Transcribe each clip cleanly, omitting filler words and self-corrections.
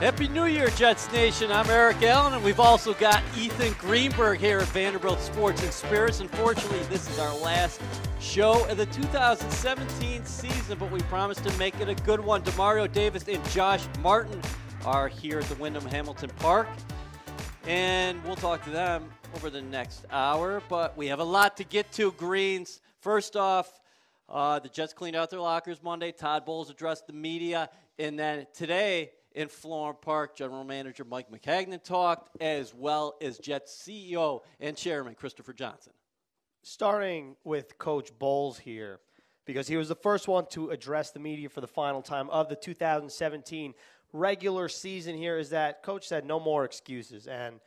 Happy New Year, Jets Nation. I'm Eric Allen, and we've also got Ethan Greenberg here at Vanderbilt Sports and Spirits. Unfortunately, this is our last show of the 2017 season, but we promised to make it a good one. Demario Davis and Josh Martin are here at the Wyndham Hamilton Park, and we'll talk to them over the next hour, but we have a lot to get to, Greens. First off, the Jets cleaned out their lockers Monday. Todd Bowles addressed the media, and then today in Florham Park, General Manager Mike Maccagnan talked, as well as Jets CEO and Chairman Christopher Johnson. Starting with Coach Bowles here, because he was the first one to address the media for the final time of the 2017 regular season here, is that Coach said no more excuses. And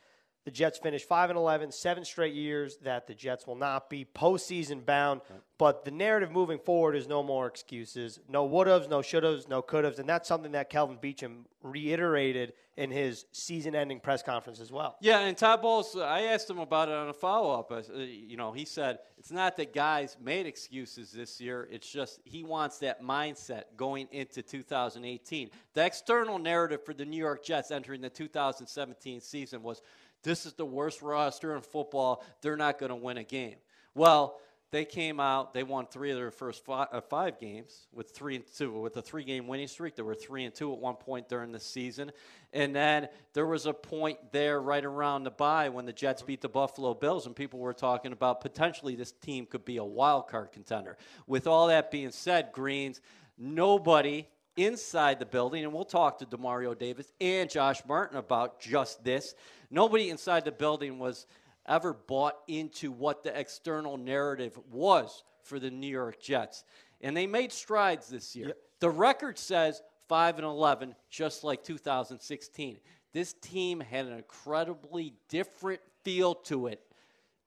the Jets finished 5-11, seven straight years that the Jets will not be postseason bound. Okay. But the narrative moving forward is no more excuses, no would-haves, no should-haves, no could-haves. And that's something that Kelvin Beachum reiterated in his season-ending press conference as well. Yeah, and Todd Bowles, I asked him about it on a follow-up. He said it's not that guys made excuses this year. It's just he wants that mindset going into 2018. The external narrative for the New York Jets entering the 2017 season was, this is the worst roster in football. They're not going to win a game. Well, they came out. They won three of their first five games with 3-2. With a three-game winning streak, they were 3-2 at one point during the season. And then there was a point there right around the bye when the Jets beat the Buffalo Bills, and people were talking about potentially this team could be a wild card contender. With all that being said, Greens, nobody inside the building, and we'll talk to Demario Davis and Josh Martin about just this, nobody inside the building was ever bought into what the external narrative was for the New York Jets. And they made strides this year. Yep. The record says 5-11, just like 2016. This team had an incredibly different feel to it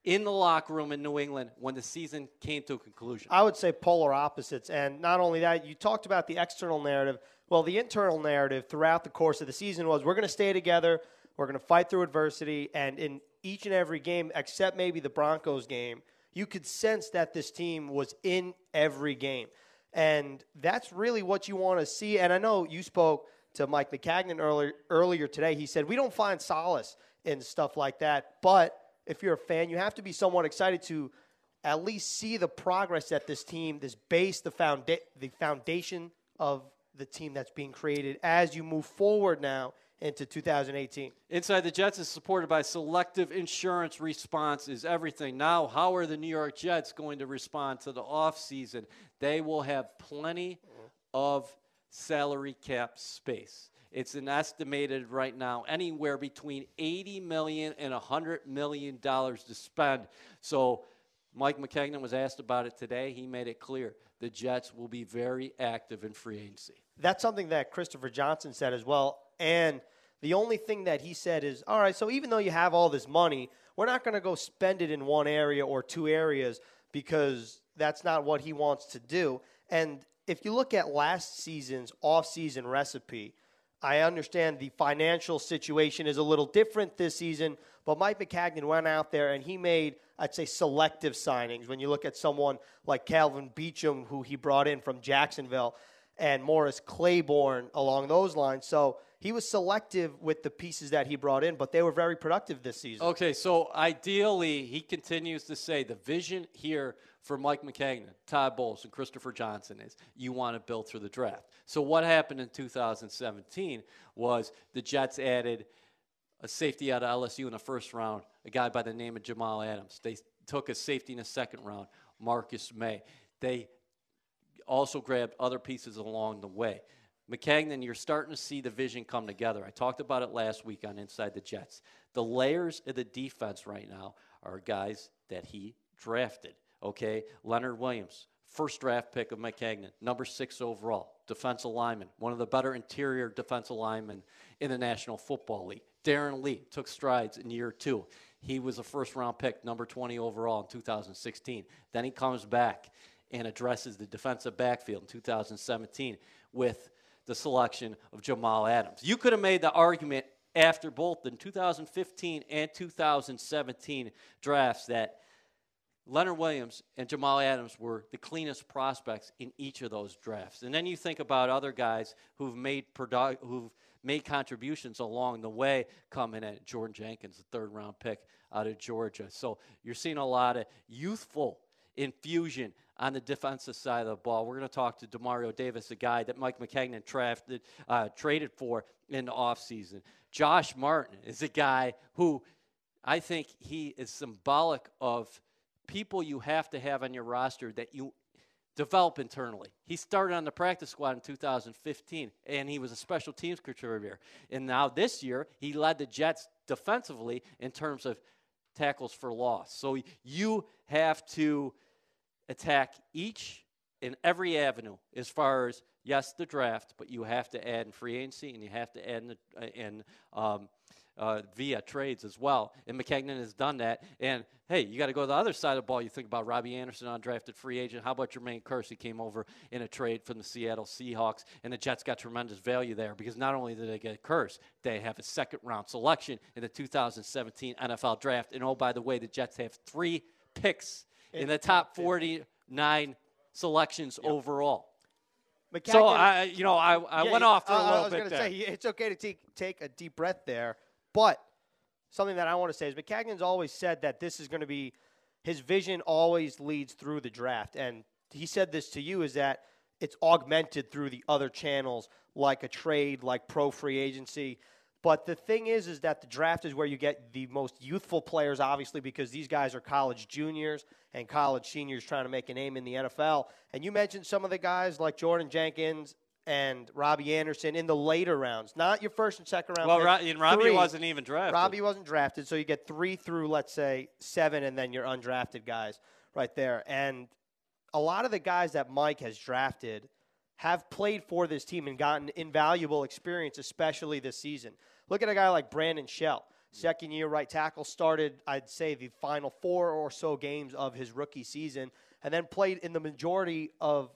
in the locker room in New England when the season came to a conclusion. I would say polar opposites. And not only that, you talked about the external narrative. Well, the internal narrative throughout the course of the season was, we're going to stay together, we're going to fight through adversity, and in each and every game, except maybe the Broncos game, you could sense that this team was in every game. And that's really what you want to see. And I know you spoke to Mike Maccagnan earlier today. He said, we don't find solace in stuff like that, but if you're a fan, you have to be somewhat excited to at least see the progress that this team, this base, the foundation of the team that's being created as you move forward now into 2018. Inside the Jets is supported by Selective Insurance. Response is everything. Now, how are the New York Jets going to respond to the offseason? They will have plenty of salary cap space. It's an estimated right now anywhere between $80 million and $100 million to spend. So Mike Maccagnan was asked about it today. He made it clear the Jets will be very active in free agency. That's something that Christopher Johnson said as well. And the only thing that he said is, all right, so even though you have all this money, we're not going to go spend it in one area or two areas because that's not what he wants to do. And if you look at last season's off-season recipe, I understand the financial situation is a little different this season, but Mike Maccagnan went out there and he made, I'd say, selective signings. When you look at someone like Calvin Beachum, who he brought in from Jacksonville, and Morris Claiborne along those lines. So he was selective with the pieces that he brought in, but they were very productive this season. Okay, so ideally, he continues to say the vision here for Mike Maccagnan, Todd Bowles, and Christopher Johnson is you want to build through the draft. So what happened in 2017 was the Jets added a safety out of LSU in the first round, a guy by the name of Jamal Adams. They took a safety in the second round, Marcus Maye. They also grabbed other pieces along the way. Maccagnan, you're starting to see the vision come together. I talked about it last week on Inside the Jets. The layers of the defense right now are guys that he drafted. Okay, Leonard Williams, first draft pick of Maccagnan, number 6 overall, defensive lineman, one of the better interior defensive linemen in the National Football League. Darron Lee took strides in year 2. He was a first-round pick, number 20 overall in 2016. Then he comes back and addresses the defensive backfield in 2017 with the selection of Jamal Adams. You could have made the argument after both the 2015 and 2017 drafts that Leonard Williams and Jamal Adams were the cleanest prospects in each of those drafts. And then you think about other guys who've made contributions along the way coming in. Jordan Jenkins, the third-round pick out of Georgia. So you're seeing a lot of youthful infusion on the defensive side of the ball. We're going to talk to Demario Davis, a guy that Mike Maccagnan traded for in the offseason. Josh Martin is a guy who I think he is symbolic of people you have to have on your roster that you develop internally. He started on the practice squad in 2015, and he was a special teams contributor. And now this year, he led the Jets defensively in terms of tackles for loss. So you have to attack each and every avenue as far as, yes, the draft, but you have to add in free agency, and you have to add via trades as well. And Maccagnan has done that. And, hey, you got to go to the other side of the ball. You think about Robbie Anderson, undrafted free agent. How about Jermaine Kearse? He came over in a trade from the Seattle Seahawks, and the Jets got tremendous value there because not only did they get Kearse, they have a second-round selection in the 2017 NFL draft. And, oh, by the way, the Jets have 3 picks in the top 49 selections overall. Maccagnan, so, I went off for a little bit there. I was going to say, it's okay to take a deep breath there. But something that I want to say is Maccagnan always said that this is going to be his vision always leads through the draft. And he said this to you is that it's augmented through the other channels like a trade, like pro free agency. But the thing is that the draft is where you get the most youthful players, obviously, because these guys are college juniors and college seniors trying to make a name in the NFL. And you mentioned some of the guys like Jordan Jenkins and Robbie Anderson in the later rounds, not your first and second round. Well, Robbie wasn't even drafted. Robbie wasn't drafted, so you get 3 through, let's say, 7, and then your undrafted guys right there. And a lot of the guys that Mike has drafted have played for this team and gotten invaluable experience, especially this season. Look at a guy like Brandon Shell, second-year right tackle, started, I'd say, the final 4 or so games of his rookie season, and then played in the majority of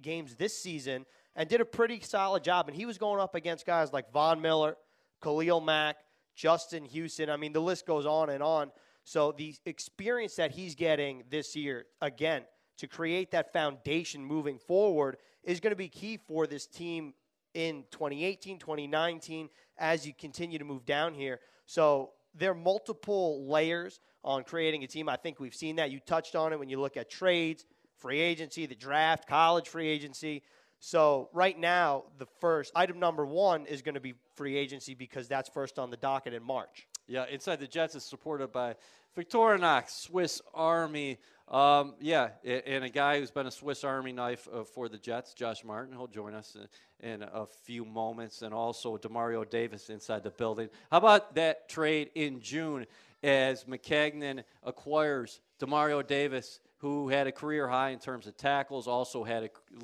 games this season, and did a pretty solid job. And he was going up against guys like Von Miller, Khalil Mack, Justin Houston. I mean, the list goes on and on. So the experience that he's getting this year, again, to create that foundation moving forward is going to be key for this team in 2018, 2019, as you continue to move down here. So there are multiple layers on creating a team. I think we've seen that. You touched on it when you look at trades, free agency, the draft, college free agency. So right now, the first item number 1 is going to be free agency because that's first on the docket in March. Yeah, Inside the Jets is supported by Victorinox, Swiss Army. And a guy who's been a Swiss Army knife for the Jets, Josh Martin. He'll join us in a few moments. And also Demario Davis inside the building. How about that trade in June as Maccagnan acquires Demario Davis, who had a career high in terms of tackles, also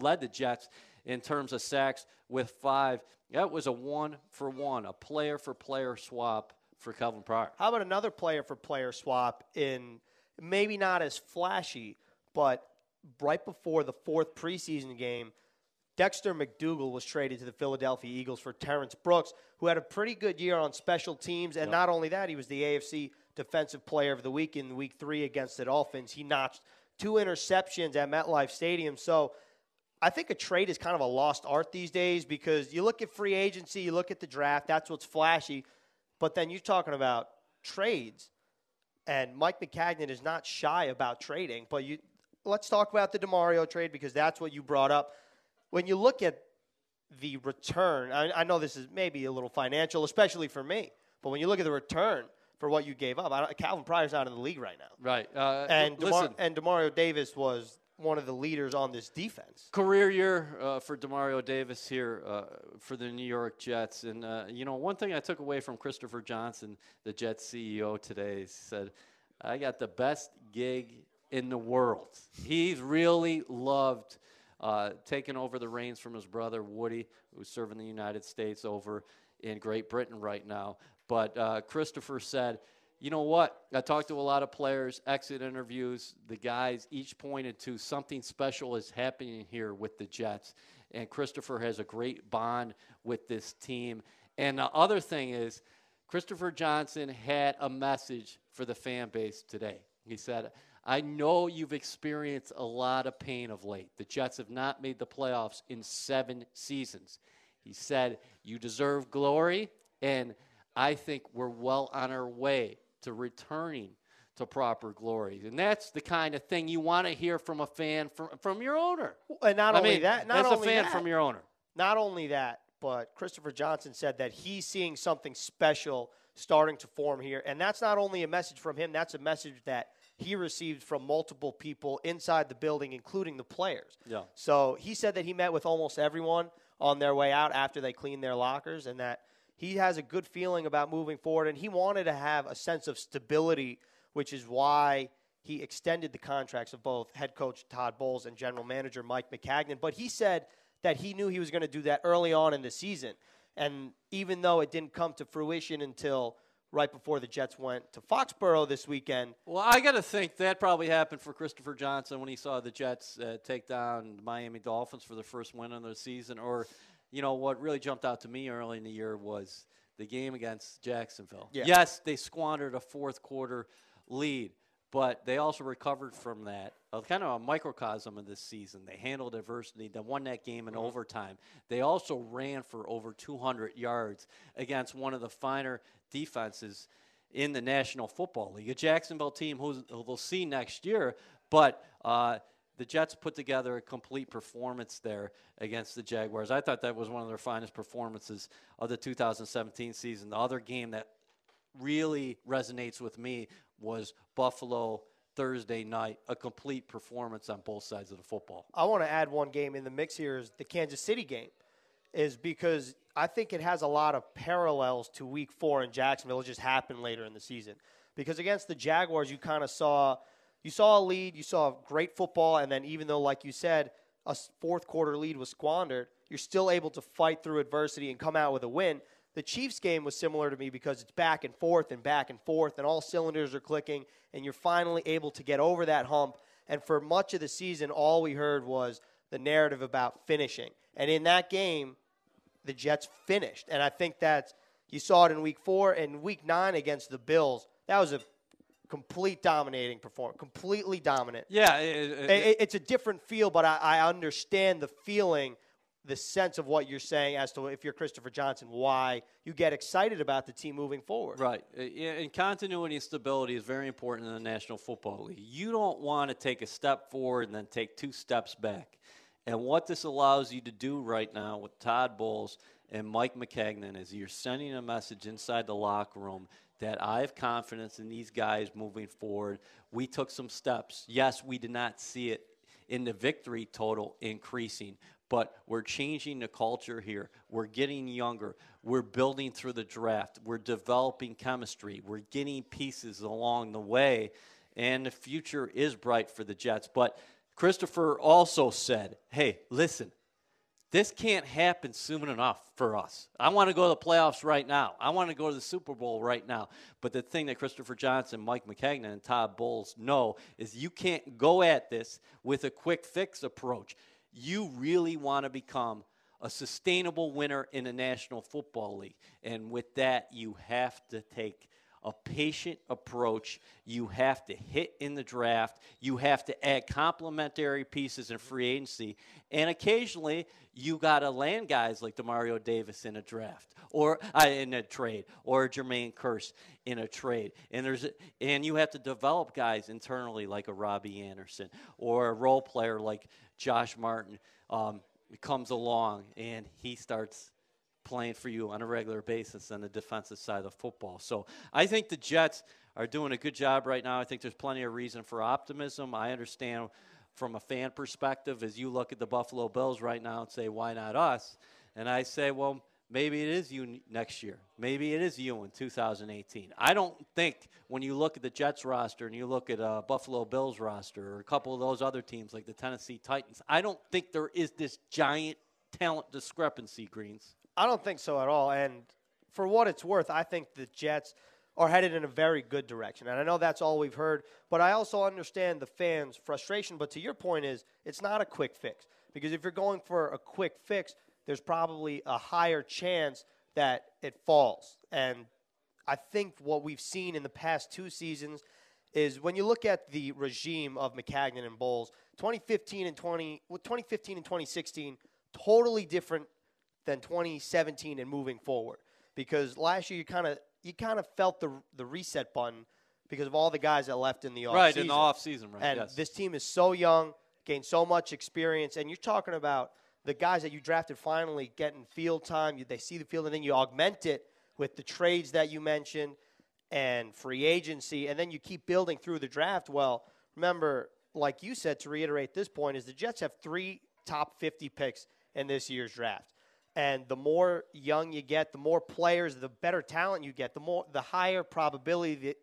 led the Jets in terms of sacks with 5. That was a 1-for-1, a player-for-player swap for Calvin Pryor. How about another player-for-player swap in maybe not as flashy, but right before the 4th preseason game, Dexter McDougal was traded to the Philadelphia Eagles for Terrence Brooks, who had a pretty good year on special teams, and not only that, he was the AFC Defensive Player of the Week in Week 3 against the Dolphins. He notched 2 interceptions at MetLife Stadium. So I think a trade is kind of a lost art these days because you look at free agency, you look at the draft, that's what's flashy. But then you're talking about trades, and Mike Maccagnan is not shy about trading. But let's talk about the DeMario trade because that's what you brought up. When you look at the return, I know this is maybe a little financial, especially for me, but when you look at the return for what you gave up. Calvin Pryor's not in the league right now. Right. And Demario Davis was one of the leaders on this defense. Career year for Demario Davis here for the New York Jets. And, one thing I took away from Christopher Johnson, the Jets CEO today, said, I got the best gig in the world. He's really loved taking over the reins from his brother, Woody, who's serving the United States over in Great Britain right now. But Christopher said you know what? I talked to a lot of players, exit interviews. The guys each pointed to something special is happening here with the Jets. And Christopher has a great bond with this team. And the other thing is, Christopher Johnson had a message for the fan base today. He said, I know you've experienced a lot of pain of late. The Jets have not made the playoffs in 7 seasons. He said, you deserve glory, and I think we're well on our way to returning to proper glory. And that's the kind of thing you want to hear from a fan, from your owner. And Not only that, but Christopher Johnson said that he's seeing something special starting to form here. And that's not only a message from him, that's a message that he received from multiple people inside the building, including the players. Yeah. So he said that he met with almost everyone on their way out after they cleaned their lockers, and that he has a good feeling about moving forward. And he wanted to have a sense of stability, which is why he extended the contracts of both head coach Todd Bowles and general manager Mike Maccagnan. But he said that he knew he was going to do that early on in the season. And even though it didn't come to fruition until right before the Jets went to Foxborough this weekend. Well, I got to think that probably happened for Christopher Johnson when he saw the Jets take down the Miami Dolphins for the first win of the season. Or, you know, what really jumped out to me early in the year was the game against Jacksonville. Yeah. Yes, they squandered a fourth-quarter lead, but they also recovered from that. Kind of a microcosm of this season. They handled adversity. They won that game in overtime. They also ran for over 200 yards against one of the finer defenses in the National Football League, a Jacksonville team who we'll see next year. But the Jets put together a complete performance there against the Jaguars. I thought that was one of their finest performances of the 2017 season. The other game that really resonates with me was Buffalo Thursday night, a complete performance on both sides of the football. I want to add one game in the mix here is the Kansas City game, is because I think it has a lot of parallels to Week 4 in Jacksonville. It just happened later in the season. Because against the Jaguars, you kind of saw a lead, you saw great football, and then even though, like you said, a fourth-quarter lead was squandered, you're still able to fight through adversity and come out with a win. The Chiefs game was similar to me because it's back and forth, and all cylinders are clicking, and you're finally able to get over that hump. And for much of the season, all we heard was the narrative about finishing. And in that game, the Jets finished. And I think that you saw it in Week 4 and Week 9 against the Bills. That was a complete dominating performance, completely dominant. Yeah. It's a different feel, but I understand the feeling, the sense of what you're saying as to if you're Christopher Johnson, why you get excited about the team moving forward. Right. And continuity and stability is very important in the National Football League. You don't want to take a step forward and then take 2 steps back. And what this allows you to do right now with Todd Bowles and Mike Maccagnan is you're sending a message inside the locker room that I have confidence in these guys moving forward. We took some steps. Yes, we did not see it in the victory total increasing, but we're changing the culture here. We're getting younger. We're building through the draft. We're developing chemistry. We're getting pieces along the way, and the future is bright for the Jets. But Christopher also said, hey, listen, this can't happen soon enough for us. I want to go to the playoffs right now. I want to go to the Super Bowl right now. But the thing that Christopher Johnson, Mike Maccagnan, and Todd Bowles know is you can't go at this with a quick fix approach. You really want to become a sustainable winner in the National Football League. And with that, you have to take a patient approach. You have to hit in the draft. You have to add complementary pieces in free agency. And occasionally, you got to land guys like Demario Davis in a draft or in a trade, or Jermaine Kearse in a trade. And you have to develop guys internally like a Robbie Anderson or a role player like Josh Martin comes along and he starts playing for you on a regular basis on the defensive side of football. So I think the Jets are doing a good job right now. I think there's plenty of reason for optimism. I understand from a fan perspective, as you look at the Buffalo Bills right now and say, why not us? And I say, well, maybe it is you next year. Maybe it is you in 2018. I don't think when you look at the Jets roster and you look at Buffalo Bills roster or a couple of those other teams like the Tennessee Titans, I don't think there is this giant talent discrepancy, Greens. I don't think so at all. And for what it's worth, I think the Jets are headed in a very good direction. And I know that's all we've heard, but I also understand the fans' frustration. But to your point is, it's not a quick fix. Because if you're going for a quick fix, there's probably a higher chance that it falls. And I think what we've seen in the past two seasons is when you look at the regime of Maccagnan and Bowles, 2015 and 2016, totally different than 2017 and moving forward. Because last year you kind of felt the reset button because of all the guys that left in the offseason. Right, in the offseason, right. And yes. This team is so young, gained so much experience, and you're talking about the guys that you drafted finally getting field time. They see the field, and then you augment it with the trades that you mentioned and free agency, and then you keep building through the draft. Well, remember, like you said, to reiterate this point, is the Jets have 3 top 50 picks in this year's draft. And the more young you get, the more players, the better talent you get, the higher probability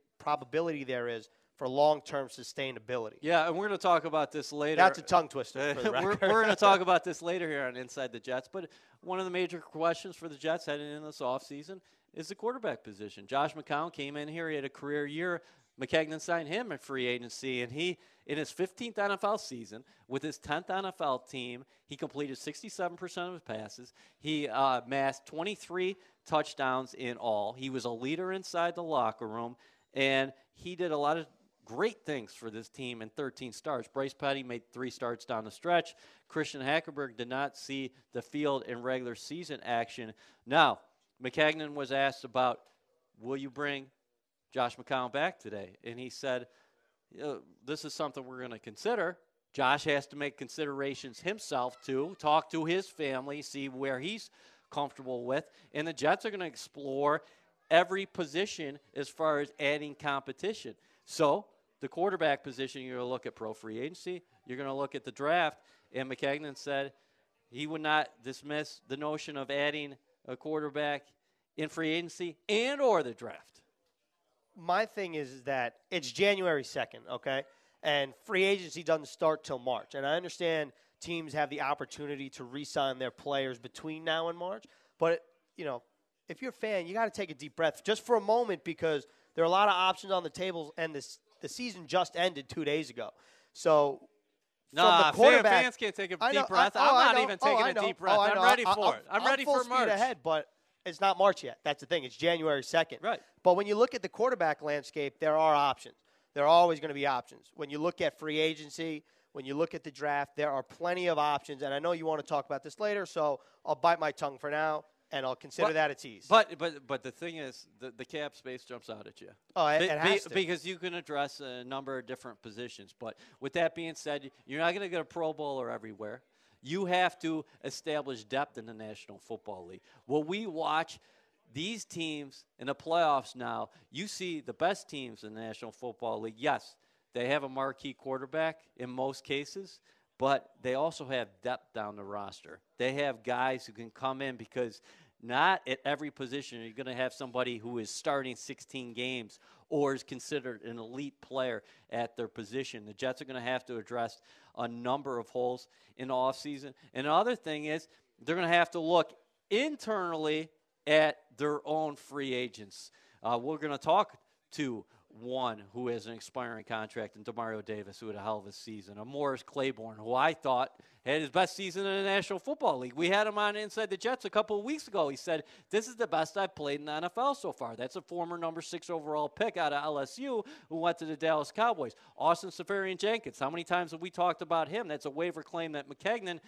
there is for long-term sustainability. Yeah, and we're going to talk about this later. That's a tongue twister. For the record. We're going to talk about this later here on Inside the Jets. But one of the major questions for the Jets heading into this offseason is the quarterback position. Josh McCown came in here. He had a career year. Maccagnan signed him at free agency, and he, in his 15th NFL season, with his 10th NFL team, he completed 67% of his passes. He amassed 23 touchdowns in all. He was a leader inside the locker room, and he did a lot of great things for this team in 13 starts. Bryce Petty made 3 starts down the stretch. Christian Hackenberg did not see the field in regular season action. Now, Maccagnan was asked about, will you bring Josh McCown back today, and he said, this is something we're going to consider. Josh has to make considerations himself, too, talk to his family, see where he's comfortable with, and the Jets are going to explore every position as far as adding competition. So the quarterback position, you're going to look at pro free agency, you're going to look at the draft, and Maccagnan said he would not dismiss the notion of adding a quarterback in free agency and or the draft. My thing is that it's January 2nd, okay? And free agency doesn't start till March. And I understand teams have the opportunity to re-sign their players between now and March. But, you know, if you're a fan, you got to take a deep breath just for a moment because there are a lot of options on the table, and the season just ended 2 days ago. So, from the quarterback, fans can't take a deep breath. I'm not even taking a deep breath. I'm ready for it. I'm ready for March. I'm full speed ahead, but it's not March yet. That's the thing. It's January 2nd. Right. But when you look at the quarterback landscape, there are options. There are always going to be options. When you look at free agency, when you look at the draft, there are plenty of options. And I know you want to talk about this later, so I'll bite my tongue for now, and I'll consider that a tease. But the thing is, the cap space jumps out at you. Oh, it has to. Because you can address a number of different positions. But with that being said, you're not going to get a Pro Bowler everywhere. You have to establish depth in the National Football League. Well, we watch these teams in the playoffs now. You see the best teams in the National Football League. Yes, they have a marquee quarterback in most cases, but they also have depth down the roster. They have guys who can come in because not at every position are you going to have somebody who is starting 16 games or is considered an elite player at their position. The Jets are going to have to address a number of holes in the offseason. And the other thing is they're going to have to look internally at their own free agents. We're going to talk to one who has an expiring contract in Demario Davis, who had a hell of a season, a Morris Claiborne, who I thought had his best season in the National Football League. We had him on Inside the Jets a couple of weeks ago. He said, this is the best I've played in the NFL so far. That's a former number 6 overall pick out of LSU who went to the Dallas Cowboys. Austin Safarian Jenkins, how many times have we talked about him? That's a waiver claim that Maccagnan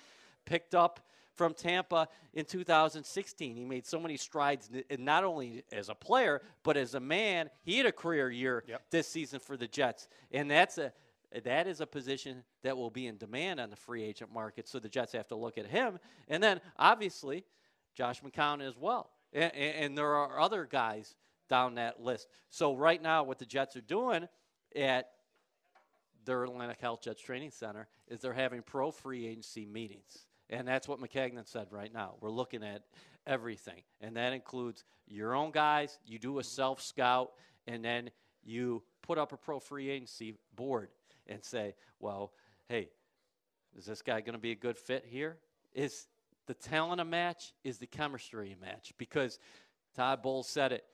picked up from Tampa in 2016. He made so many strides, not only as a player, but as a man. He had a career year this season for the Jets. And that is a position that will be in demand on the free agent market, so the Jets have to look at him. And then, obviously, Josh McCown as well. And there are other guys down that list. So right now what the Jets are doing at their Atlantic Health Jets Training Center is they're having pro free agency meetings. And that's what Maccagnan said right now. We're looking at everything, and that includes your own guys. You do a self-scout, and then you put up a pro free agency board and say, well, hey, is this guy going to be a good fit here? Is the talent a match? Is the chemistry a match? Because Todd Bowles said it.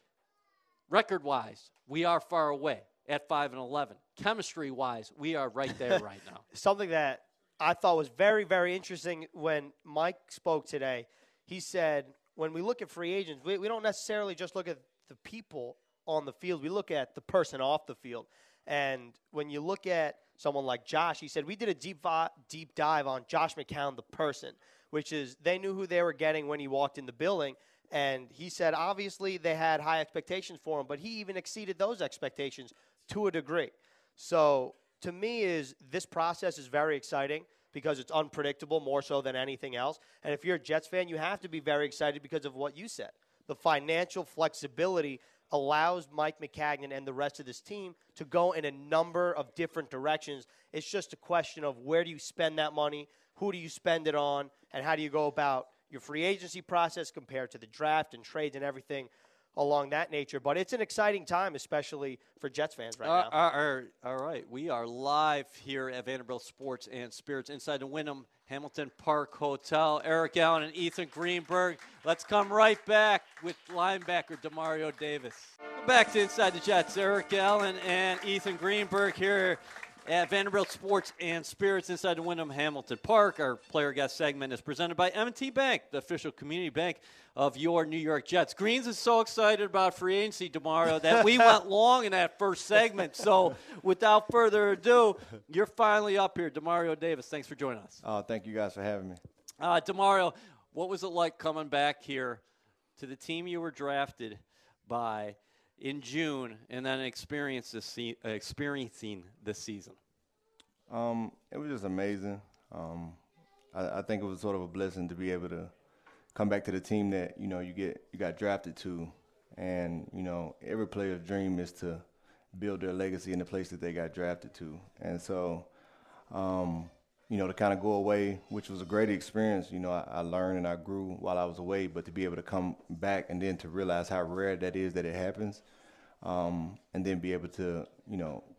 Record-wise, we are far away at 5-11. Chemistry-wise, we are right there right now. Something that I thought was very, very interesting when Mike spoke today. He said, when we look at free agents, we don't necessarily just look at the people on the field. We look at the person off the field. And when you look at someone like Josh, he said, we did a deep dive on Josh McCown, the person, which is they knew who they were getting when he walked in the building. And he said, obviously, they had high expectations for him, but he even exceeded those expectations to a degree. So to me, this process is very exciting because it's unpredictable more so than anything else. And if you're a Jets fan, you have to be very excited because of what you said. The financial flexibility allows Mike Maccagnan and the rest of this team to go in a number of different directions. It's just a question of where do you spend that money, who do you spend it on, and how do you go about your free agency process compared to the draft and trades and everything along that nature. But it's an exciting time, especially for Jets fans right now. All right. We are live here at Vanderbilt Sports and Spirits inside the Wyndham Hamilton Park Hotel. Eric Allen and Ethan Greenberg. Let's come right back with linebacker Demario Davis. Welcome back to Inside the Jets. Eric Allen and Ethan Greenberg here at Vanderbilt Sports and Spirits inside the Wyndham Hamilton Park. Our player guest segment is presented by M&T Bank, the official community bank of your New York Jets. Greens is so excited about free agency, Demario, that we went long in that first segment. So without further ado, you're finally up here. Demario Davis, thanks for joining us. Thank you guys for having me. Demario, what was it like coming back here to the team you were drafted by in June, and then experiencing this season? It was just amazing. I think it was sort of a blessing to be able to come back to the team that you got drafted to, and every player's dream is to build their legacy in the place that they got drafted to, and so to kind of go away, which was a great experience. I learned and I grew while I was away, but to be able to come back and then to realize how rare that is that it happens, and then be able to,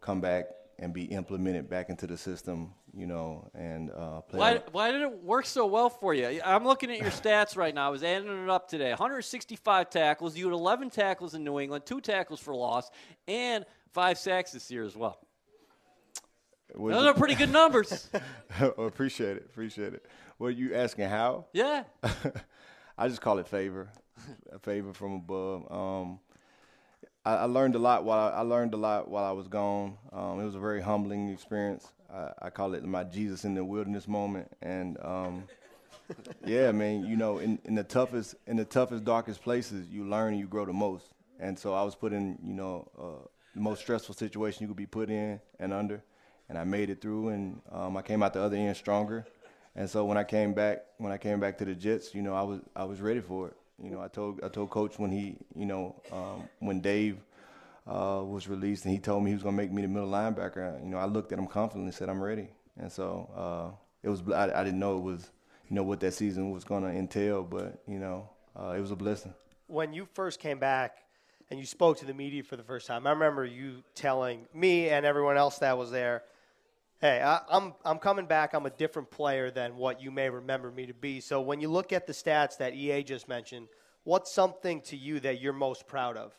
come back and be implemented back into the system, and play. Why did it work so well for you? I'm looking at your stats right now. I was adding it up today. 165 tackles. You had 11 tackles in New England, 2 tackles for loss, and 5 sacks this year as well. Those are pretty good numbers. Oh, appreciate it. Were you asking how? Yeah. I just call it favor, a favor from above. I learned a lot while I was gone. It was a very humbling experience. I call it my Jesus in the wilderness moment. And yeah, man, in the toughest, darkest places, you learn and you grow the most. And so I was put in, the most stressful situation you could be put in and under. And I made it through, and I came out the other end stronger. And so when I came back to the Jets, I was ready for it. I told Coach when he, when Dave was released, and he told me he was gonna make me the middle linebacker. I looked at him confidently and said, "I'm ready." And so it was. I didn't know it was, what that season was gonna entail, but it was a blessing. When you first came back and you spoke to the media for the first time, I remember you telling me and everyone else that was there, "Hey, I'm coming back. I'm a different player than what you may remember me to be." So when you look at the stats that EA just mentioned, what's something to you that you're most proud of?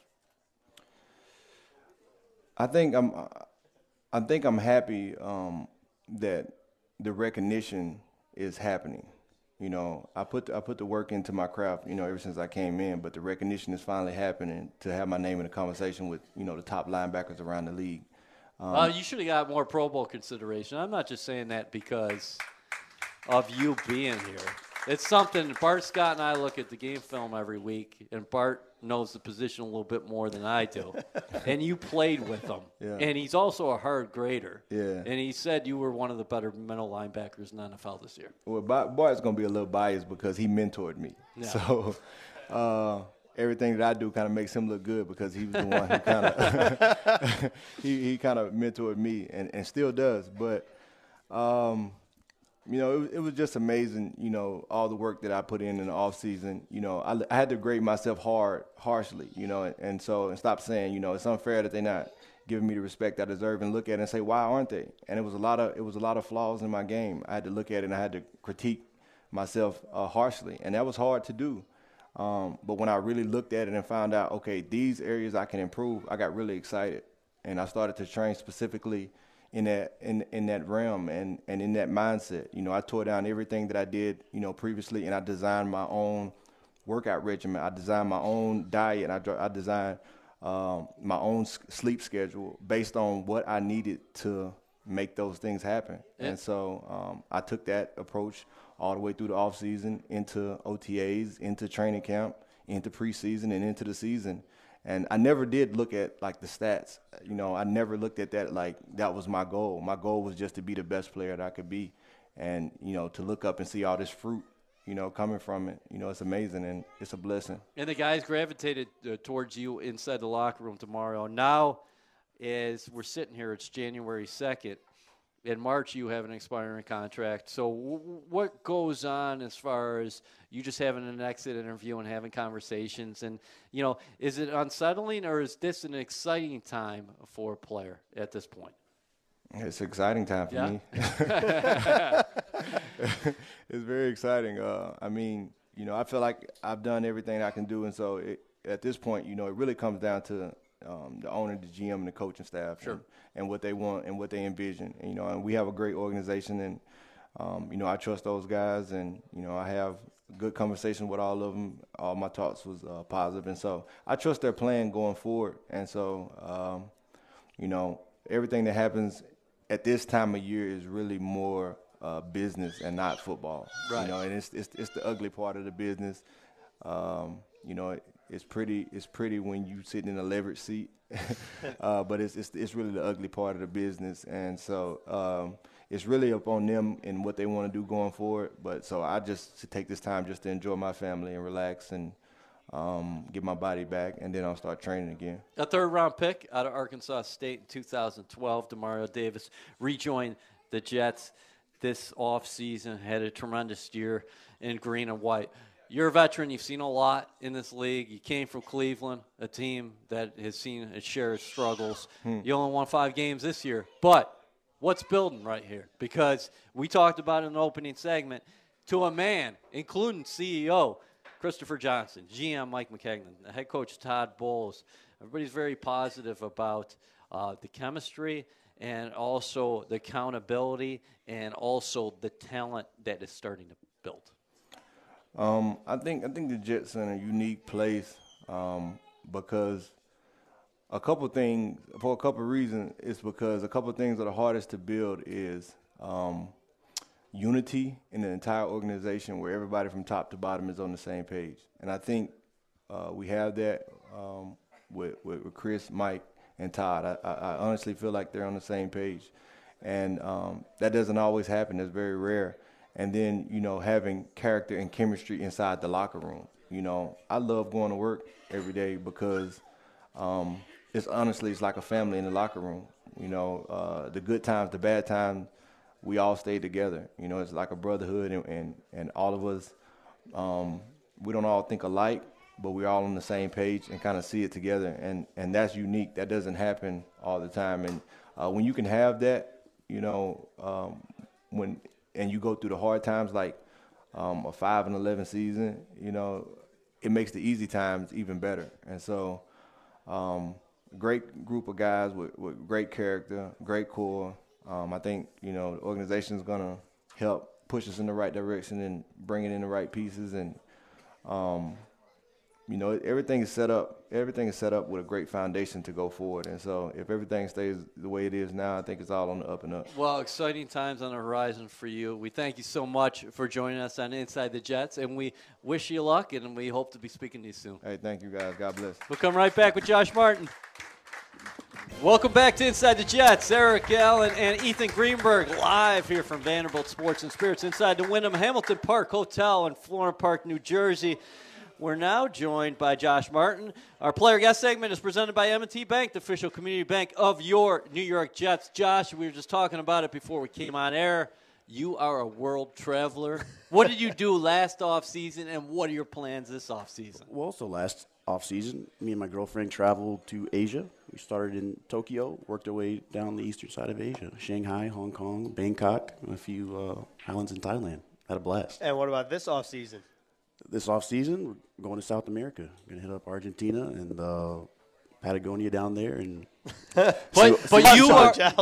I think I'm happy that the recognition is happening. I put the work into my craft, ever since I came in, but the recognition is finally happening to have my name in a conversation with, the top linebackers around the league. You should have got more Pro Bowl consideration. I'm not just saying that because of you being here. It's something Bart Scott and I look at the game film every week, and Bart knows the position a little bit more than I do. And you played with him. Yeah. And he's also a hard grader. Yeah. And he said you were one of the better middle linebackers in the NFL this year. Well, Bart's going to be a little biased because he mentored me. Yeah. So everything that I do kind of makes him look good because he was the one who kind of he kind of mentored me and still does. But it was just amazing, all the work that I put in the offseason. I had to grade myself harshly, and so and stop saying, it's unfair that they're not giving me the respect I deserve, and look at it and say, why aren't they? And it was a lot of flaws in my game. I had to look at it and I had to critique myself harshly, and that was hard to do. But when I really looked at it and found out, okay, these areas I can improve, I got really excited. And I started to train specifically in that realm and in that mindset. You know, I tore down everything that I did, you know, previously, and I designed my own workout regimen. I designed my own diet. I designed my own sleep schedule based on what I needed to make those things happen. Yeah. And so I took that approach all the way through the offseason, into OTAs, into training camp, into preseason, and into the season. And I never did look at, like, the stats. You know, I never looked at that like that was my goal. My goal was just to be the best player that I could be and, you know, to look up and see all this fruit, you know, coming from it. You know, it's amazing, and it's a blessing. And the guys gravitated towards you inside the locker room tomorrow. Now, as we're sitting here, it's January 2nd. In March, you have an expiring contract. So what goes on as far as you just having an exit interview and having conversations? And, you know, is it unsettling, or is this an exciting time for a player at this point? It's an exciting time for me. It's very exciting. I mean, you know, I feel like I've done everything I can do. And so at this point, you know, it really comes down to the owner, the GM, and the coaching staff, sure, and what they want and what they envision. And, you know, and we have a great organization, and you know, I trust those guys, and you know, I have good conversations with all of them. All my talks was positive, and so I trust their plan going forward. And so, you know, everything that happens at this time of year is really more business and not football. Right. You know, and it's the ugly part of the business. You know. It's pretty when you sitting in a leverage seat, but it's really the ugly part of the business, and so it's really up on them and what they want to do going forward. But so I just take this time just to enjoy my family and relax and get my body back, and then I'll start training again. A third-round pick out of Arkansas State in 2012, Demario Davis rejoined the Jets this offseason, had a tremendous year in green and white. You're a veteran. You've seen a lot in this league. You came from Cleveland, a team that has seen its share of struggles. You only won 5 games this year. But what's building right here? Because we talked about in the opening segment, to a man, including CEO Christopher Johnson, GM Mike Maccagnan, the head coach Todd Bowles, everybody's very positive about the chemistry and also the accountability and also the talent that is starting to build. I think the Jets are in a unique place because a couple of things are the hardest to build is unity in the entire organization, where everybody from top to bottom is on the same page. And I think we have that with Chris, Mike, and Todd. I honestly feel like they're on the same page, and that doesn't always happen. That's very rare. And then, you know, having character and chemistry inside the locker room. You know, I love going to work every day because it's like a family in the locker room. You know, the good times, the bad times, we all stay together. You know, it's like a brotherhood, and all of us, we don't all think alike, but we're all on the same page and kind of see it together. And that's unique. That doesn't happen all the time. And when you can have that, you know, and you go through the hard times, like a 5-11 season, you know, it makes the easy times even better. And so great group of guys with great character, great core. I think, you know, the organization is going to help push us in the right direction and bringing in the right pieces. And, you know, everything is set up. Everything is set up with a great foundation to go forward. And so if everything stays the way it is now, I think it's all on the up and up. Well, exciting times on the horizon for you. We thank you so much for joining us on Inside the Jets, and we wish you luck, and we hope to be speaking to you soon. Hey, thank you, guys. God bless. We'll come right back with Josh Martin. Welcome back to Inside the Jets. Eric Allen and Ethan Greenberg live here from Vanderbilt Sports and Spirits inside the Wyndham Hamilton Park Hotel in Florham Park, New Jersey. We're now joined by Josh Martin. Our player guest segment is presented by M&T Bank, the official community bank of your New York Jets. Josh, we were just talking about it before we came on air. You are a world traveler. What did you do last offseason, and what are your plans this offseason? Well, so last offseason, me and my girlfriend traveled to Asia. We started in Tokyo, worked our way down the eastern side of Asia, Shanghai, Hong Kong, Bangkok, and a few islands in Thailand. Had a blast. And what about this offseason? this offseason, we're going to South America. We're going to hit up Argentina and Patagonia down there. And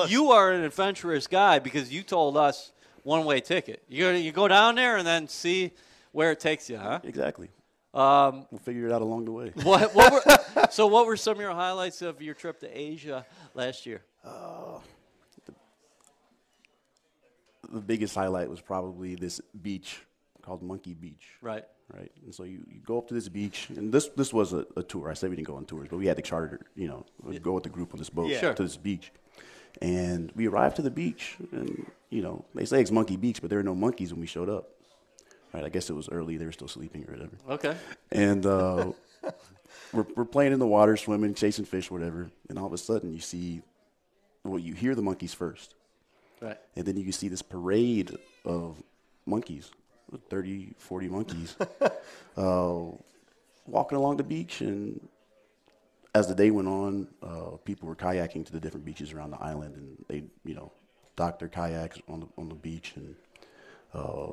you are an adventurous guy because you told us one-way ticket. You go down there and then see where it takes you, huh? Exactly. We'll figure it out along the way. What were some of your highlights of your trip to Asia last year? The biggest highlight was probably this beach called Monkey Beach. Right. And so you go up to this beach, and this was a tour. I said we didn't go on tours, but we had to charter, go with the group on this boat to this beach. And we arrived to the beach, and, they say it's Monkey Beach, but there were no monkeys when we showed up. Right, I guess it was early. They were still sleeping or whatever. Okay. And we're playing in the water, swimming, chasing fish, whatever. And all of a sudden, you hear the monkeys first. Right. And then you see this parade of monkeys, 30, 40 monkeys, walking along the beach. And as the day went on, people were kayaking to the different beaches around the island. And they, docked their kayaks on the beach and.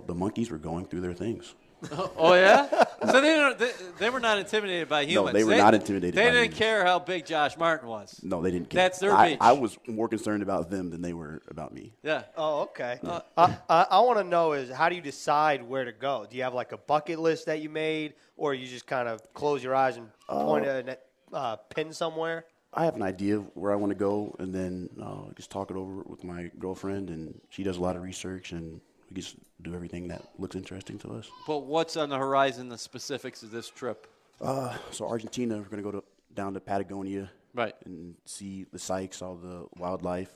The monkeys were going through their things. Oh yeah? So they were not intimidated by humans. No, they were not intimidated by humans. They didn't care how big Josh Martin was. No, they didn't care. That's their beach. I was more concerned about them than they were about me. Yeah. Oh, okay. Yeah. I want to know is how do you decide where to go? Do you have like a bucket list that you made, or you just kind of close your eyes and point at a pin somewhere? I have an idea of where I want to go, and then just talk it over with my girlfriend, and she does a lot of research, and we just do everything that looks interesting to us. But what's on the horizon, the specifics of this trip? So Argentina, we're going to go down to Patagonia. Right. And see the sights, all the wildlife,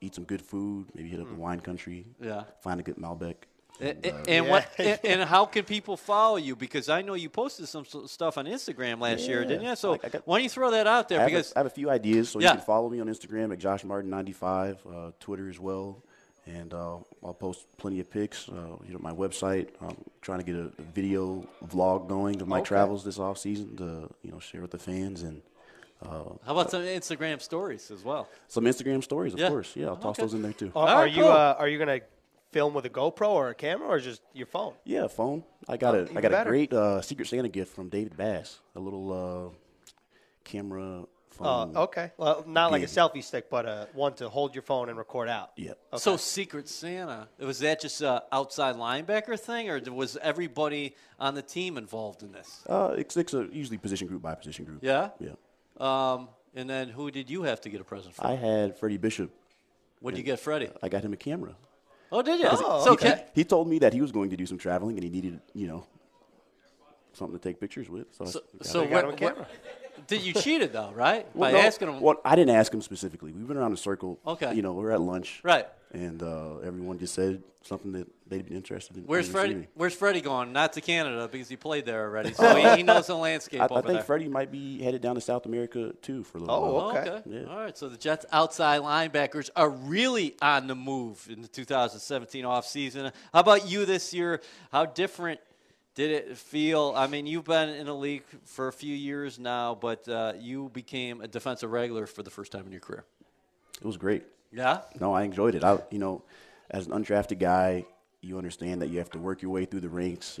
eat some good food, maybe hit up the wine country. Yeah. Find a good Malbec. And how can people follow you? Because I know you posted some stuff on Instagram last year, didn't you? So why don't you throw that out there? I have a few ideas. So you can follow me on Instagram at JoshMartin95, Twitter as well. And I'll post plenty of pics. My website. I'm trying to get a video vlog going of my travels this off season to share with the fans. And how about some Instagram stories as well? Some Instagram stories, of course. Yeah, I'll toss those in there too. Are you gonna film with a GoPro or a camera or just your phone? Yeah, phone. I got a great Secret Santa gift from David Bass. A little camera. Oh, okay. Well, not like a selfie stick, but one to hold your phone and record out. Yeah. Okay. So Secret Santa, was that just an outside linebacker thing, or was everybody on the team involved in this? It's usually position group by position group. Yeah? Yeah. And then who did you have to get a present for? I had Freddie Bishop. What did you get, Freddie? I got him a camera. Oh, did you? Oh, okay. He told me that he was going to do some traveling, and he needed, something to take pictures with. So I got him a camera. You cheated, though, right? Asking him. Well, I didn't ask him specifically. We went around a circle. Okay. We were at lunch. Right. And everyone just said something that they'd be interested in. Where's Freddie going? Not to Canada because he played there already. So he knows the landscape over there. I think Freddie might be headed down to South America, too, for a little while. Oh, okay. Yeah. All right. So the Jets' outside linebackers are really on the move in the 2017 offseason. How about you this year? How different did it feel? I mean, you've been in the league for a few years now, but you became a defensive regular for the first time in your career. It was great. Yeah? No, I enjoyed it. As an undrafted guy, you understand that you have to work your way through the ranks,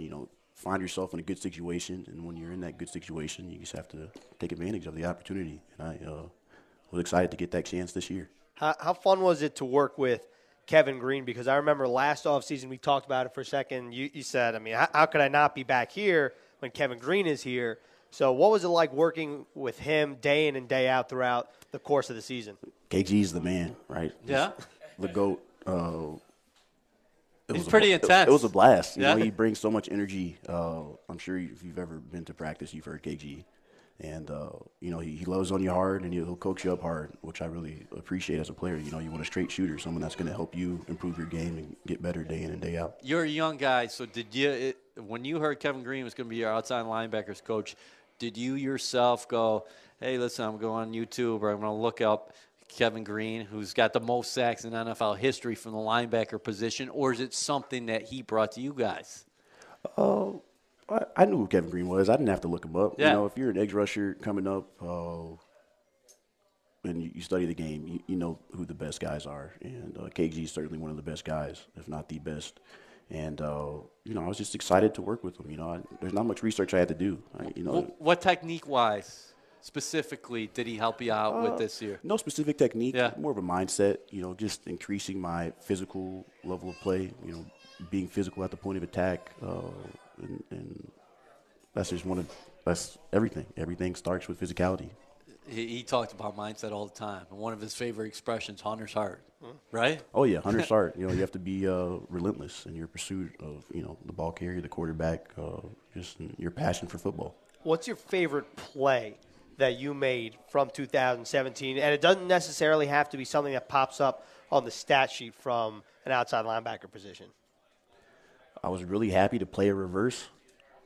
find yourself in a good situation, and when you're in that good situation, you just have to take advantage of the opportunity. And I was excited to get that chance this year. How fun was it to work with Kevin Green, because I remember last offseason we talked about it for a second. You said, I mean, how could I not be back here when Kevin Green is here? So what was it like working with him day in and day out throughout the course of the season? KG's the man, right? Yeah. He's the GOAT. He's pretty intense. It was a blast. He brings so much energy. I'm sure if you've ever been to practice, you've heard KG. And, he loves on you hard, and he'll coach you up hard, which I really appreciate as a player. You want a straight shooter, someone that's going to help you improve your game and get better day in and day out. You're a young guy, so when you heard Kevin Green was going to be your outside linebackers coach, did you yourself go, hey, listen, I'm going on YouTube, or I'm going to look up Kevin Green, who's got the most sacks in NFL history from the linebacker position, or is it something that he brought to you guys? Oh. I knew who Kevin Green was. I didn't have to look him up. Yeah. If you're an edge rusher coming up and you study the game, you know who the best guys are. And KG is certainly one of the best guys, if not the best. And, you know, I was just excited to work with him. You know, there's not much research I had to do. What technique-wise, specifically, did he help you out with this year? No specific technique, more of a mindset, you know, just increasing my physical level of play, you know, being physical at the point of attack. And that's just one of – that's everything. Everything starts with physicality. He talked about mindset all the time. And one of his favorite expressions, hunter's heart, right? Oh, yeah, hunter's heart. You know, you have to be relentless in your pursuit of, you know, the ball carrier, the quarterback, just your passion for football. What's your favorite play that you made from 2017? And it doesn't necessarily have to be something that pops up on the stat sheet from an outside linebacker position. I was really happy to play a reverse.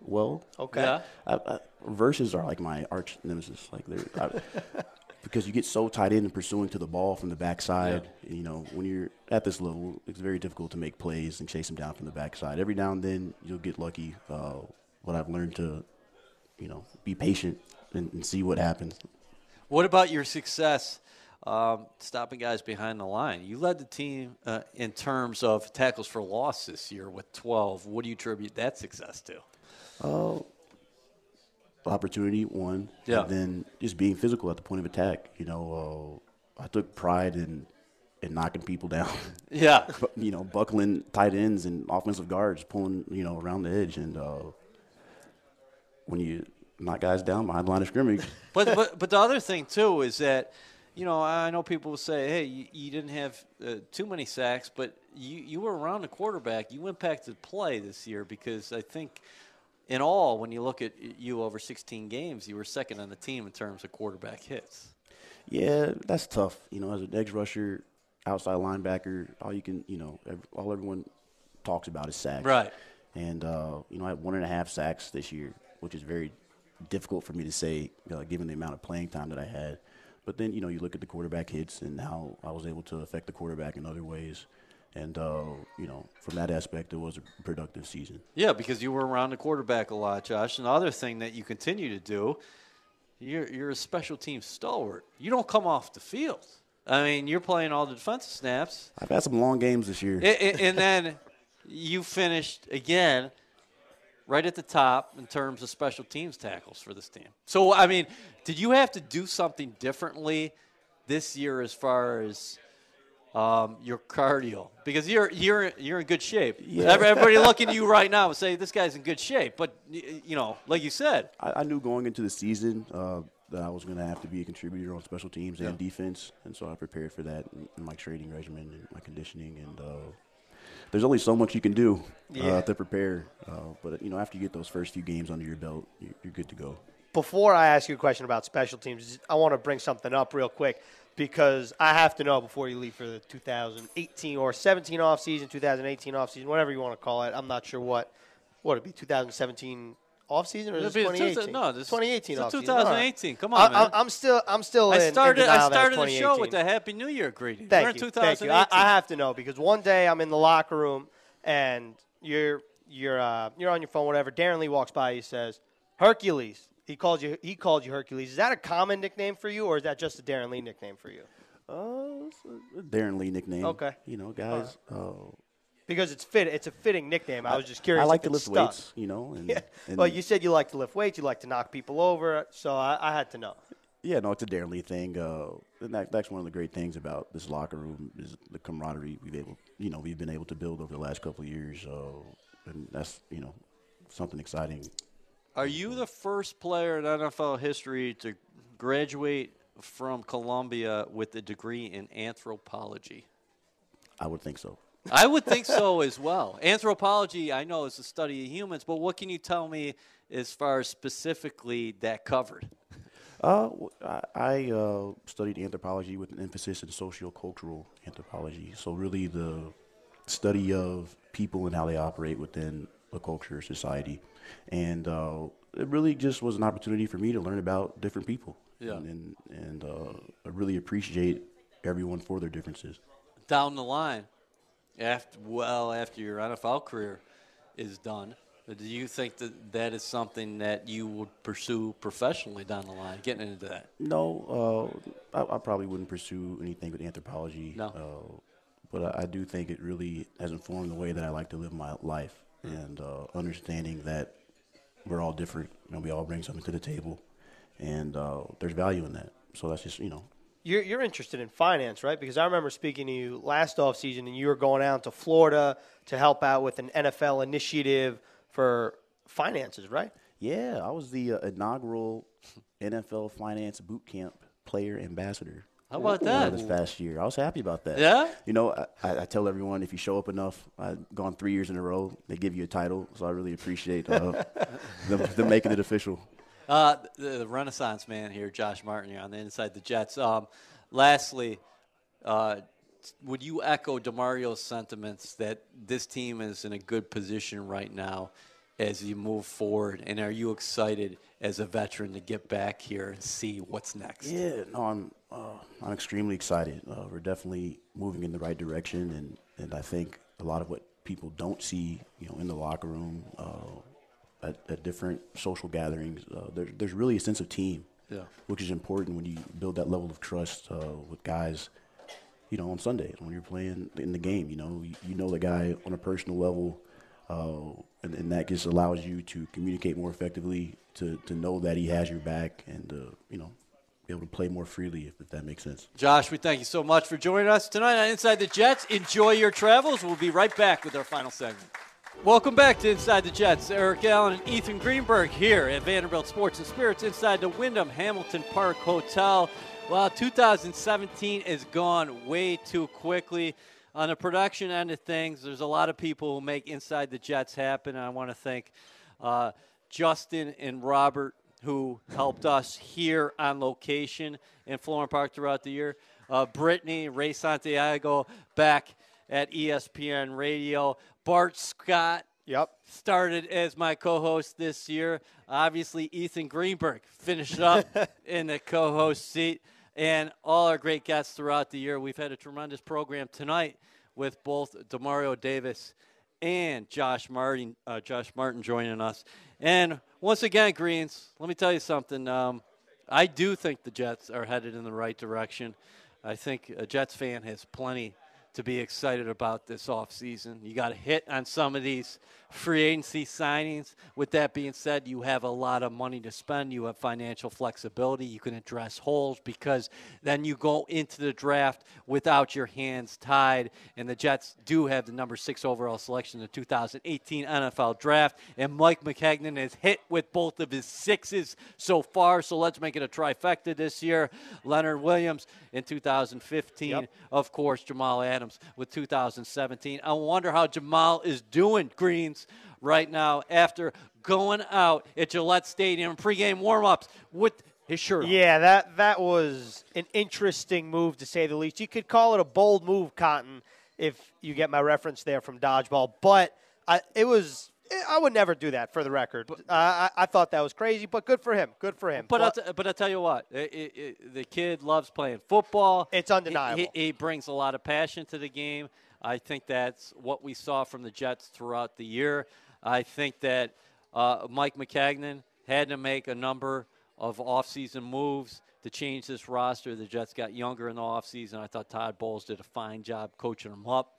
Well, okay. Yeah. Reverses are like my arch nemesis, like because you get so tied in and pursuing to the ball from the backside. Yeah. You know, when you're at this level, it's very difficult to make plays and chase them down from the backside. Every now and then, you'll get lucky. But I've learned to, you know, be patient and see what happens. What about your success stopping guys behind the line? You led the team in terms of tackles for loss this year with 12. What do you attribute that success to? Opportunity, one. Yeah. And then just being physical at the point of attack. You know, I took pride in knocking people down. Yeah. You know, buckling tight ends and offensive guards, pulling, you know, around the edge. And when you knock guys down behind the line of scrimmage. But the other thing, too, is that, you know, I know people will say, hey, you didn't have too many sacks, but you were around the quarterback. You impacted play this year because I think – in all, when you look at you over 16 games, you were second on the team in terms of quarterback hits. Yeah, that's tough. You know, as an edge rusher, outside linebacker, all you can, you know, all everyone talks about is sacks. Right. And, you know, I had 1.5 sacks this year, which is very difficult for me to say, you know, given the amount of playing time that I had. But then, you know, you look at the quarterback hits and how I was able to affect the quarterback in other ways. And, you know, from that aspect, it was a productive season. Yeah, because you were around the quarterback a lot, Josh. And the other thing that you continue to do, you're a special team stalwart. You don't come off the field. I mean, you're playing all the defensive snaps. I've had some long games this year. And then you finished, again, right at the top in terms of special teams tackles for this team. So, I mean, did you have to do something differently this year as far as – your cardio, because you're in good shape. Yeah. Everybody looking at you right now would say this guy's in good shape. But you know, like you said, I knew going into the season that I was going to have to be a contributor on special teams and defense, and so I prepared for that in my training regimen and my conditioning. And there's only so much you can do to prepare. But you know, after you get those first few games under your belt, you're good to go. Before I ask you a question about special teams, I want to bring something up real quick, because I have to know before you leave for the 2018 or 17 offseason, 2018 offseason, whatever you want to call it. I'm not sure what it'd be, 2017 offseason or 2018? No, this 2018 offseason. 2018. Come on, man. I'm still. I started the show with the Happy New Year greeting. Thank you. I have to know, because one day I'm in the locker room and you're on your phone, whatever. Darron Lee walks by. He says, "Hercules." He called you Hercules. Is that a common nickname for you, or is that just a Darron Lee nickname for you? It's a Darron Lee nickname. Okay. You know, guys. Because it's a fitting nickname. I was just curious. I like to lift weights, you know. And well, you said you like to lift weights. You like to knock people over. So I had to know. Yeah, no, it's a Darron Lee thing. And that's one of the great things about this locker room is the camaraderie we've been able to build over the last couple of years. And that's, you know, something exciting. Are you the first player in NFL history to graduate from Columbia with a degree in anthropology? I would think so. I would think so as well. Anthropology, I know, is the study of humans, but what can you tell me as far as specifically that covered? I studied anthropology with an emphasis in sociocultural anthropology, so really the study of people and how they operate within a culture or society. And it really just was an opportunity for me to learn about different people. Yeah. And I really appreciate everyone for their differences. Down the line, after your NFL career is done, do you think that is something that you would pursue professionally down the line, getting into that? No, I probably wouldn't pursue anything with anthropology. No. But I do think it really has informed the way that I like to live my life, and understanding that we're all different and we all bring something to the table, and there's value in that. So that's just, you know. You're interested in finance, right? Because I remember speaking to you last offseason, and you were going out to Florida to help out with an NFL initiative for finances, right? Yeah, I was the inaugural NFL Finance Boot Camp Player Ambassador. How about that? This past year. I was happy about that. Yeah? You know, I tell everyone if you show up enough, I've gone 3 years in a row, they give you a title, so I really appreciate them making it official. The Renaissance man here, Josh Martin, here on the Inside the Jets. Lastly, would you echo DeMario's sentiments that this team is in a good position right now as you move forward, and are you excited as a veteran to get back here and see what's next? Yeah, no, I'm extremely excited. We're definitely moving in the right direction, and I think a lot of what people don't see, you know, in the locker room, at different social gatherings, there's really a sense of team, which is important when you build that level of trust with guys. You know, on Sundays when you're playing in the game, you know the guy on a personal level. And that just allows you to communicate more effectively, to know that he has your back, and be able to play more freely, if that makes sense. Josh, we thank you so much for joining us tonight on Inside the Jets. Enjoy your travels. We'll be right back with our final segment. Welcome back to Inside the Jets. Eric Allen and Ethan Greenberg here at Vanderbilt Sports and Spirits inside the Wyndham Hamilton Park Hotel. Wow, 2017 has gone way too quickly. On the production end of things, there's a lot of people who make Inside the Jets happen, and I want to thank Justin and Robert, who helped us here on location in Florham Park throughout the year. Brittany, Ray Santiago back at ESPN Radio. Bart Scott started as my co-host this year. Obviously, Ethan Greenberg finished up in the co-host seat. And all our great guests throughout the year. We've had a tremendous program tonight with both Demario Davis and Josh Martin joining us. And once again, Greens, let me tell you something. I do think the Jets are headed in the right direction. I think a Jets fan has plenty to be excited about this offseason. You got a hit on some of these free agency signings. With that being said, you have a lot of money to spend. You have financial flexibility. You can address holes, because then you go into the draft without your hands tied. And the Jets do have the number 6 overall selection in the 2018 NFL Draft. And Mike Maccagnan has hit with both of his 6s so far. So let's make it a trifecta this year. Leonard Williams in 2015. Of course, Jamal Adams with 2017. I wonder how Jamal is doing, Greens, right now after going out at Gillette Stadium pregame warm-ups with his shirt on. Yeah, that was an interesting move, to say the least. You could call it a bold move, Cotton, if you get my reference there from Dodgeball. But I would never do that, for the record. But, I thought that was crazy, but good for him. Good for him. But I'll tell you what, the kid loves playing football. It's undeniable. He brings a lot of passion to the game. I think that's what we saw from the Jets throughout the year. I think that Mike Maccagnan had to make a number of offseason moves to change this roster. The Jets got younger in the offseason. I thought Todd Bowles did a fine job coaching them up.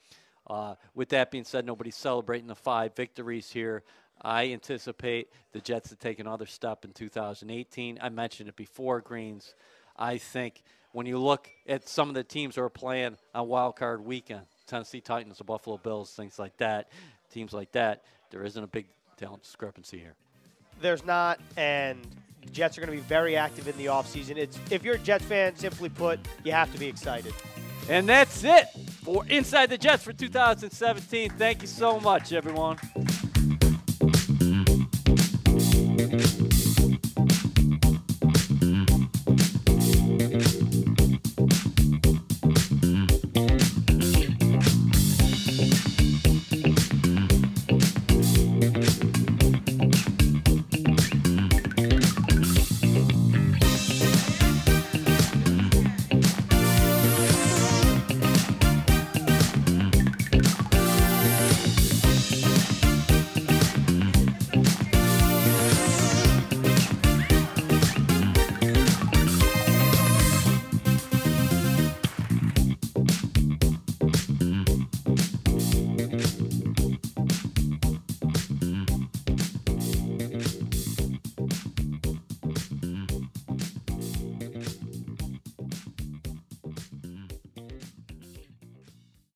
With that being said, nobody's celebrating the 5 victories here. I anticipate the Jets to take another step in 2018. I mentioned it before, Greens. I think when you look at some of the teams who are playing on Wild Card Weekend, Tennessee Titans, the Buffalo Bills, things like that, teams like that, there isn't a big talent discrepancy here. There's not, and the Jets are going to be very active in the offseason. If you're a Jets fan, simply put, you have to be excited. And that's it for Inside the Jets for 2017. Thank you so much, everyone.